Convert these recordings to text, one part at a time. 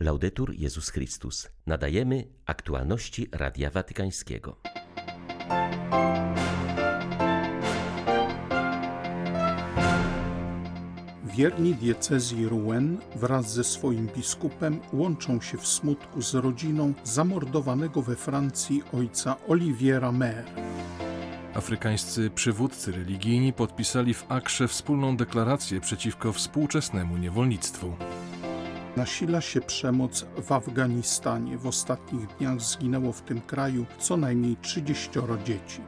Laudetur Jezus Chrystus. Nadajemy aktualności Radia Watykańskiego. Wierni diecezji Rouen wraz ze swoim biskupem łączą się w smutku z rodziną zamordowanego we Francji ojca Oliviera Maire. Afrykańscy przywódcy religijni podpisali w Akrze wspólną deklarację przeciwko współczesnemu niewolnictwu. Nasila się przemoc w Afganistanie. W ostatnich dniach zginęło w tym kraju co najmniej 30 dzieci.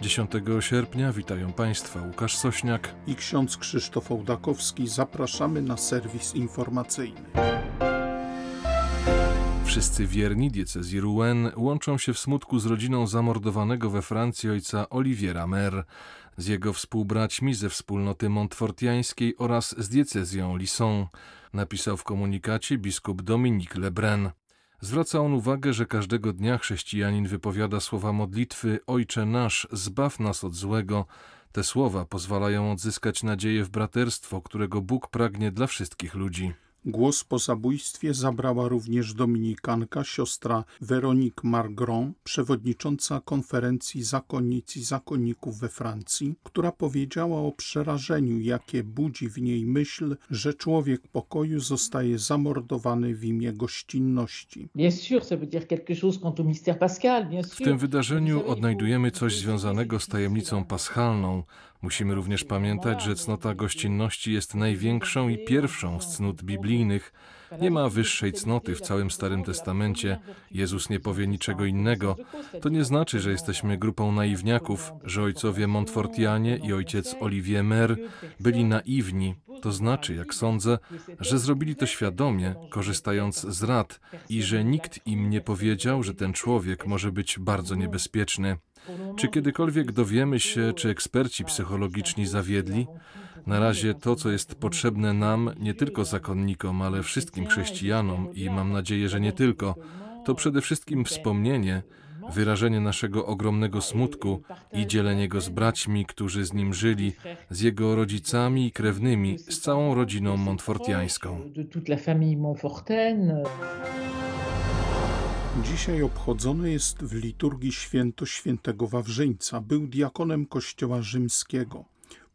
10 sierpnia witają Państwa Łukasz Sośniak i ksiądz Krzysztof Ołdakowski. Zapraszamy na serwis informacyjny. Wszyscy wierni diecezji Rouen łączą się w smutku z rodziną zamordowanego we Francji ojca Oliviera Maire, z jego współbraćmi ze wspólnoty montfortiańskiej oraz z diecezją Lison, napisał w komunikacie biskup Dominik Lebrun. Zwraca on uwagę, że każdego dnia chrześcijanin wypowiada słowa modlitwy Ojcze nasz, zbaw nas od złego. Te słowa pozwalają odzyskać nadzieję w braterstwo, którego Bóg pragnie dla wszystkich ludzi. Głos po zabójstwie zabrała również dominikanka, siostra Veronique Margron, przewodnicząca konferencji zakonnic i zakonników we Francji, która powiedziała o przerażeniu, jakie budzi w niej myśl, że człowiek pokoju zostaje zamordowany w imię gościnności. W tym wydarzeniu odnajdujemy coś związanego z tajemnicą paschalną. Musimy również pamiętać, że cnota gościnności jest największą i pierwszą z cnót biblijnych. Nie ma wyższej cnoty w całym Starym Testamencie. Jezus nie powie niczego innego. To nie znaczy, że jesteśmy grupą naiwniaków, że ojcowie Montfortianie i ojciec Olivier Maire byli naiwni. To znaczy, jak sądzę, że zrobili to świadomie, korzystając z rad i że nikt im nie powiedział, że ten człowiek może być bardzo niebezpieczny. Czy kiedykolwiek dowiemy się, czy eksperci psychologiczni zawiedli? Na razie to, co jest potrzebne nam, nie tylko zakonnikom, ale wszystkim chrześcijanom i mam nadzieję, że nie tylko, to przede wszystkim wspomnienie, wyrażenie naszego ogromnego smutku i dzielenie go z braćmi, którzy z nim żyli, z jego rodzicami i krewnymi, z całą rodziną montfortiańską. Dzisiaj obchodzone jest w liturgii święto świętego Wawrzyńca. Był diakonem Kościoła Rzymskiego.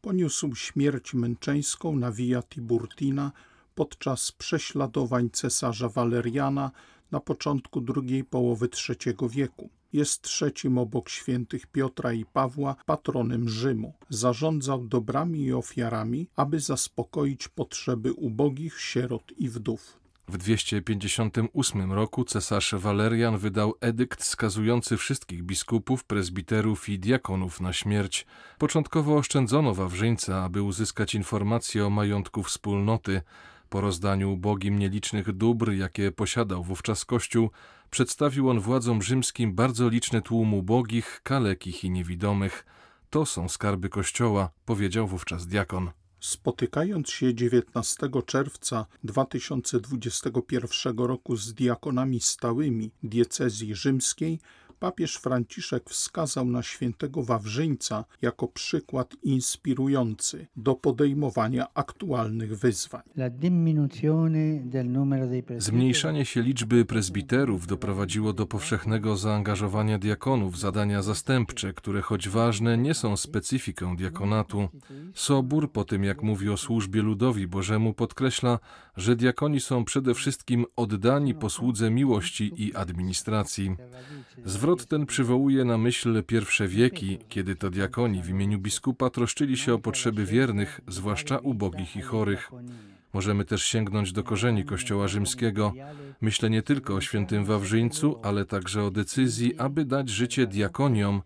Poniósł śmierć męczeńską na Via Tiburtina podczas prześladowań cesarza Waleriana na początku drugiej połowy III wieku. Jest trzecim obok świętych Piotra i Pawła patronem Rzymu. Zarządzał dobrami i ofiarami, aby zaspokoić potrzeby ubogich, sierot i wdów. W 258 roku cesarz Walerian wydał edykt skazujący wszystkich biskupów, prezbiterów i diakonów na śmierć. Początkowo oszczędzono Wawrzyńca, aby uzyskać informacje o majątku wspólnoty. Po rozdaniu ubogim nielicznych dóbr, jakie posiadał wówczas Kościół, przedstawił on władzom rzymskim bardzo liczny tłum ubogich, kalekich i niewidomych. To są skarby Kościoła, powiedział wówczas diakon. Spotykając się 19 czerwca 2021 roku z diakonami stałymi diecezji rzymskiej, papież Franciszek wskazał na świętego Wawrzyńca jako przykład inspirujący do podejmowania aktualnych wyzwań. Zmniejszanie się liczby prezbiterów doprowadziło do powszechnego zaangażowania diakonów w zadania zastępcze, które choć ważne, nie są specyfiką diakonatu. Sobór, po tym jak mówi o służbie ludowi Bożemu, podkreśla, że diakoni są przede wszystkim oddani posłudze miłości i administracji. Zwrot ten przywołuje na myśl pierwsze wieki, kiedy to diakoni w imieniu biskupa troszczyli się o potrzeby wiernych, zwłaszcza ubogich i chorych. Możemy też sięgnąć do korzeni Kościoła Rzymskiego. Myślę nie tylko o świętym Wawrzyńcu, ale także o decyzji, aby dać życie diakoniom.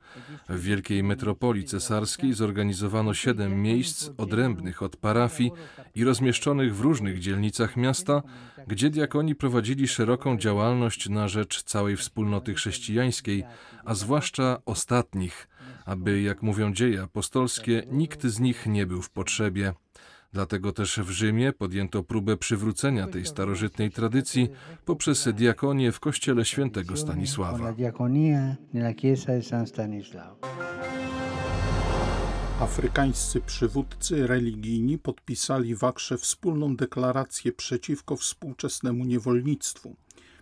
W wielkiej metropolii cesarskiej zorganizowano 7 miejsc odrębnych od parafii i rozmieszczonych w różnych dzielnicach miasta, gdzie diakoni prowadzili szeroką działalność na rzecz całej wspólnoty chrześcijańskiej, a zwłaszcza ostatnich, aby, jak mówią dzieje apostolskie, nikt z nich nie był w potrzebie. Dlatego też w Rzymie podjęto próbę przywrócenia tej starożytnej tradycji poprzez diakonię w kościele świętego Stanisława. Afrykańscy przywódcy religijni podpisali w Akrze wspólną deklarację przeciwko współczesnemu niewolnictwu.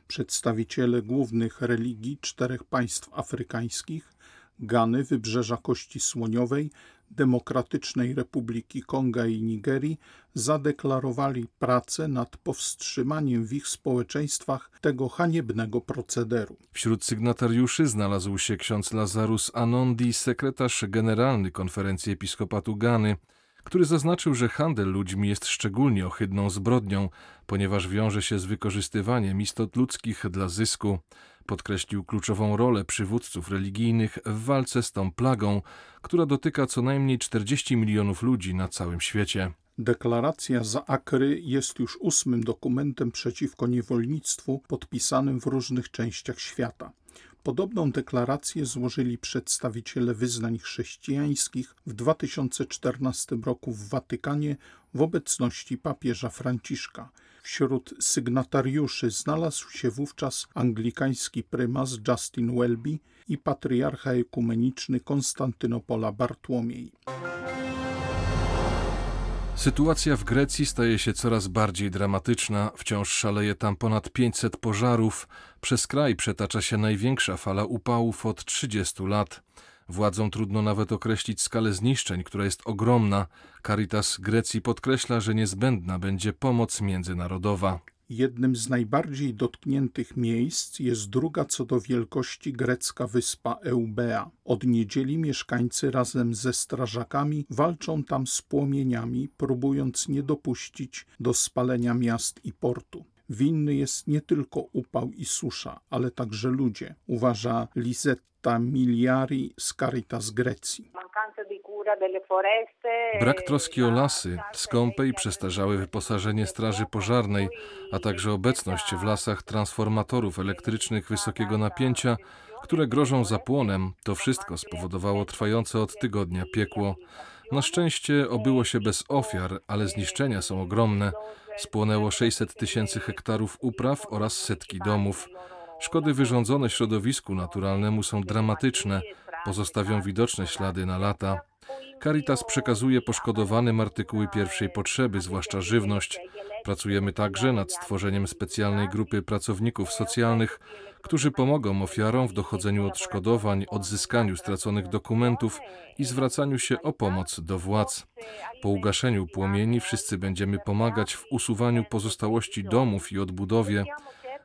Przedstawiciele głównych religii czterech państw afrykańskich, Gany, Wybrzeża Kości Słoniowej, Demokratycznej Republiki Konga i Nigerii, zadeklarowali pracę nad powstrzymaniem w ich społeczeństwach tego haniebnego procederu. Wśród sygnatariuszy znalazł się ksiądz Lazarus Anondi, sekretarz generalny Konferencji Episkopatu Gany, który zaznaczył, że handel ludźmi jest szczególnie ohydną zbrodnią, ponieważ wiąże się z wykorzystywaniem istot ludzkich dla zysku. Podkreślił kluczową rolę przywódców religijnych w walce z tą plagą, która dotyka co najmniej 40 milionów ludzi na całym świecie. Deklaracja z Akry jest już 8. dokumentem przeciwko niewolnictwu podpisanym w różnych częściach świata. Podobną deklarację złożyli przedstawiciele wyznań chrześcijańskich w 2014 roku w Watykanie w obecności papieża Franciszka. Wśród sygnatariuszy znalazł się wówczas anglikański prymas Justin Welby i patriarcha ekumeniczny Konstantynopola Bartłomiej. Sytuacja w Grecji staje się coraz bardziej dramatyczna. Wciąż szaleje tam ponad 500 pożarów. Przez kraj przetacza się największa fala upałów od 30 lat. Władzom trudno nawet określić skalę zniszczeń, która jest ogromna. Caritas Grecji podkreśla, że niezbędna będzie pomoc międzynarodowa. Jednym z najbardziej dotkniętych miejsc jest druga co do wielkości grecka wyspa Eubea. Od niedzieli mieszkańcy razem ze strażakami walczą tam z płomieniami, próbując nie dopuścić do spalenia miast i portu. Winny jest nie tylko upał i susza, ale także ludzie, uważa Lisetta Miliari z Caritas Grecji. Brak troski o lasy, skąpe i przestarzałe wyposażenie straży pożarnej, a także obecność w lasach transformatorów elektrycznych wysokiego napięcia, które grożą zapłonem, to wszystko spowodowało trwające od tygodnia piekło. Na szczęście obyło się bez ofiar, ale zniszczenia są ogromne. Spłonęło 600 000 hektarów upraw oraz setki domów. Szkody wyrządzone środowisku naturalnemu są dramatyczne, pozostawią widoczne ślady na lata. Caritas przekazuje poszkodowanym artykuły pierwszej potrzeby, zwłaszcza żywność. Pracujemy także nad stworzeniem specjalnej grupy pracowników socjalnych, którzy pomogą ofiarom w dochodzeniu odszkodowań, odzyskaniu straconych dokumentów i zwracaniu się o pomoc do władz. Po ugaszeniu płomieni wszyscy będziemy pomagać w usuwaniu pozostałości domów i odbudowie.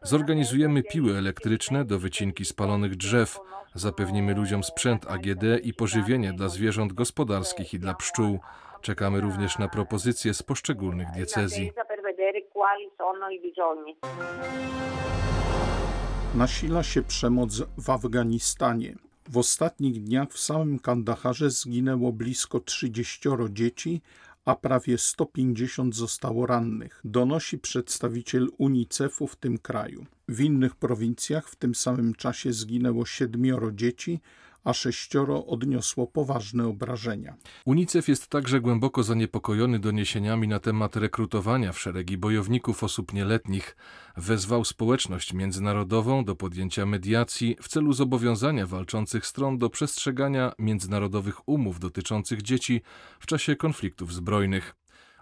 Zorganizujemy piły elektryczne do wycinki spalonych drzew. Zapewnimy ludziom sprzęt AGD i pożywienie dla zwierząt gospodarskich i dla pszczół. Czekamy również na propozycje z poszczególnych diecezji. Nasila się przemoc w Afganistanie. W ostatnich dniach w samym Kandaharze zginęło blisko 30 dzieci, a prawie 150 zostało rannych, donosi przedstawiciel UNICEF-u w tym kraju. W innych prowincjach w tym samym czasie zginęło 7 dzieci, a 6 odniosło poważne obrażenia. UNICEF jest także głęboko zaniepokojony doniesieniami na temat rekrutowania w szeregi bojowników osób nieletnich. Wezwał społeczność międzynarodową do podjęcia mediacji w celu zobowiązania walczących stron do przestrzegania międzynarodowych umów dotyczących dzieci w czasie konfliktów zbrojnych.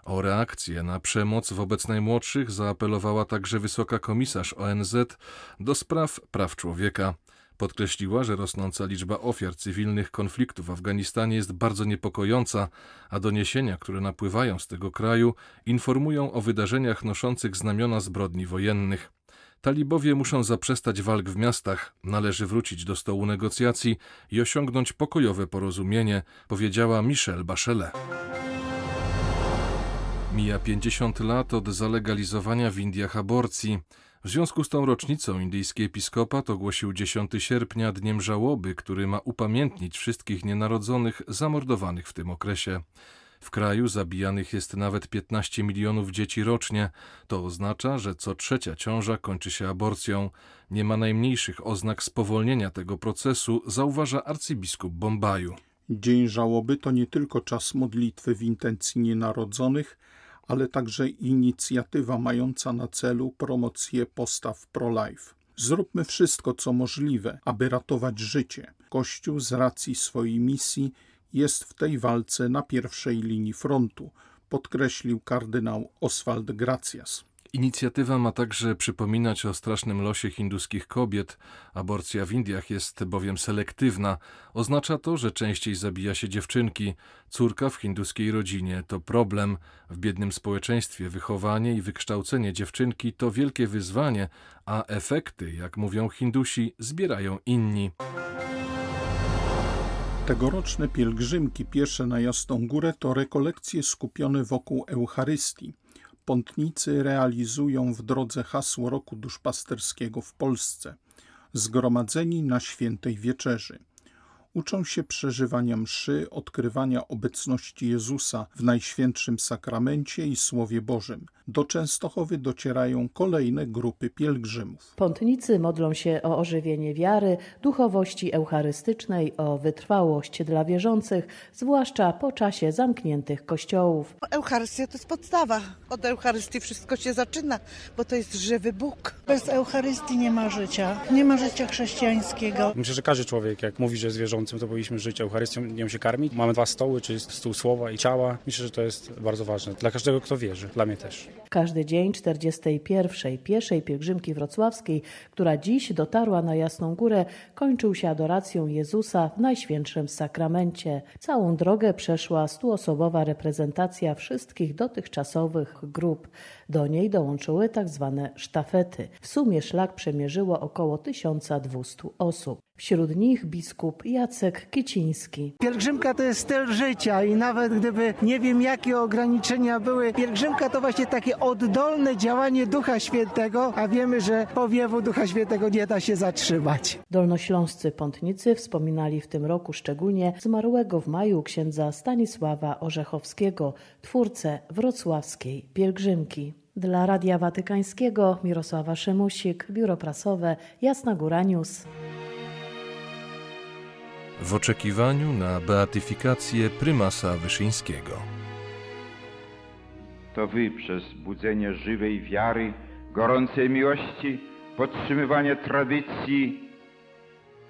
O reakcję na przemoc wobec najmłodszych zaapelowała także wysoka komisarz ONZ do spraw praw człowieka. Podkreśliła, że rosnąca liczba ofiar cywilnych konfliktów w Afganistanie jest bardzo niepokojąca, a doniesienia, które napływają z tego kraju, informują o wydarzeniach noszących znamiona zbrodni wojennych. Talibowie muszą zaprzestać walk w miastach, należy wrócić do stołu negocjacji i osiągnąć pokojowe porozumienie, powiedziała Michelle Bachelet. Mija 50 lat od zalegalizowania w Indiach aborcji. W związku z tą rocznicą indyjski episkopat ogłosił 10 sierpnia Dniem Żałoby, który ma upamiętnić wszystkich nienarodzonych zamordowanych w tym okresie. W kraju zabijanych jest nawet 15 milionów dzieci rocznie. To oznacza, że co 3. ciąża kończy się aborcją. Nie ma najmniejszych oznak spowolnienia tego procesu, zauważa arcybiskup Bombaju. Dzień Żałoby to nie tylko czas modlitwy w intencji nienarodzonych, ale także inicjatywa mająca na celu promocję postaw pro-life. Zróbmy wszystko, co możliwe, aby ratować życie. Kościół z racji swojej misji jest w tej walce na pierwszej linii frontu, podkreślił kardynał Oswald Gracias. Inicjatywa ma także przypominać o strasznym losie hinduskich kobiet. Aborcja w Indiach jest bowiem selektywna. Oznacza to, że częściej zabija się dziewczynki. Córka w hinduskiej rodzinie to problem. W biednym społeczeństwie wychowanie i wykształcenie dziewczynki to wielkie wyzwanie, a efekty, jak mówią Hindusi, zbierają inni. Tegoroczne pielgrzymki piesze na Jasną Górę to rekolekcje skupione wokół Eucharystii. Pątnicy realizują w drodze hasło Roku Duszpasterskiego w Polsce – zgromadzeni na Świętej Wieczerzy. Uczą się przeżywania mszy, odkrywania obecności Jezusa w Najświętszym Sakramencie i Słowie Bożym. Do Częstochowy docierają kolejne grupy pielgrzymów. Pątnicy modlą się o ożywienie wiary, duchowości eucharystycznej, o wytrwałość dla wierzących, zwłaszcza po czasie zamkniętych kościołów. Eucharystia to jest podstawa. Od Eucharystii wszystko się zaczyna, bo to jest żywy Bóg. Bez Eucharystii nie ma życia. Nie ma życia chrześcijańskiego. Myślę, że każdy człowiek, jak mówi, że jest wierzącym, to powinniśmy żyć Eucharystią, nią się karmić. Mamy dwa stoły, czyli stół słowa i ciała. Myślę, że to jest bardzo ważne dla każdego, kto wierzy. Dla mnie też. Każdy dzień 41. Pieszej Pielgrzymki Wrocławskiej, która dziś dotarła na Jasną Górę, kończył się adoracją Jezusa w Najświętszym Sakramencie. Całą drogę przeszła 100-osobowa reprezentacja wszystkich dotychczasowych grup. Do niej dołączyły tzw. sztafety. W sumie szlak przemierzyło około 1200 osób. Wśród nich biskup Jacek Kiciński. Pielgrzymka to jest styl życia i nawet gdyby nie wiem jakie ograniczenia były, pielgrzymka to właśnie takie oddolne działanie Ducha Świętego, a wiemy, że powiewu Ducha Świętego nie da się zatrzymać. Dolnośląscy pątnicy wspominali w tym roku szczególnie zmarłego w maju księdza Stanisława Orzechowskiego, twórcę wrocławskiej pielgrzymki. Dla Radia Watykańskiego Mirosława Szymusik, Biuro Prasowe, Jasna Góra News. W oczekiwaniu na beatyfikację prymasa Wyszyńskiego. To wy przez budzenie żywej wiary, gorącej miłości, podtrzymywanie tradycji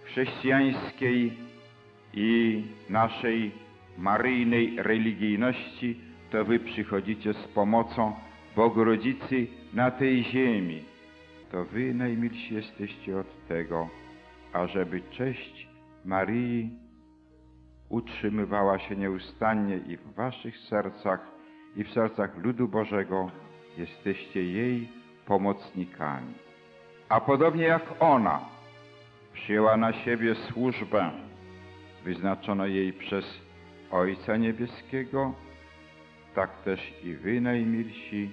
chrześcijańskiej i naszej maryjnej religijności, to wy przychodzicie z pomocą Bogorodzicy na tej ziemi. To wy najmilsi jesteście od tego, ażeby cześć Maryi utrzymywała się nieustannie i w waszych sercach, i w sercach ludu Bożego. Jesteście jej pomocnikami. A podobnie jak ona przyjęła na siebie służbę wyznaczoną jej przez Ojca Niebieskiego, tak też i wy, najmilsi,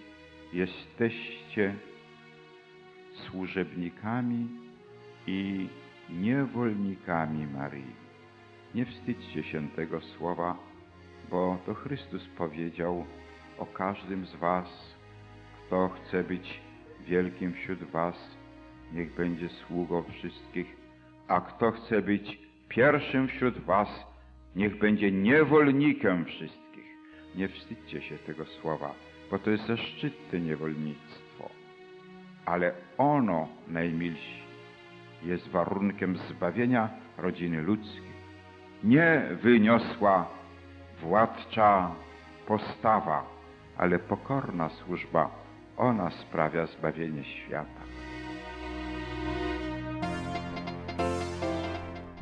jesteście służebnikami i niewolnikami Maryi. Nie wstydźcie się tego słowa, bo to Chrystus powiedział o każdym z was: kto chce być wielkim wśród was, niech będzie sługą wszystkich, a kto chce być pierwszym wśród was, niech będzie niewolnikiem wszystkich. Nie wstydźcie się tego słowa, bo to jest zaszczytne niewolnictwo, ale ono, najmilsi, jest warunkiem zbawienia rodziny ludzkiej. Nie wyniosła władcza postawa, ale pokorna służba. Ona sprawia zbawienie świata.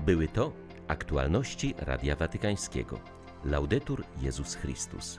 Były to aktualności Radia Watykańskiego. Laudetur Jezus Chrystus.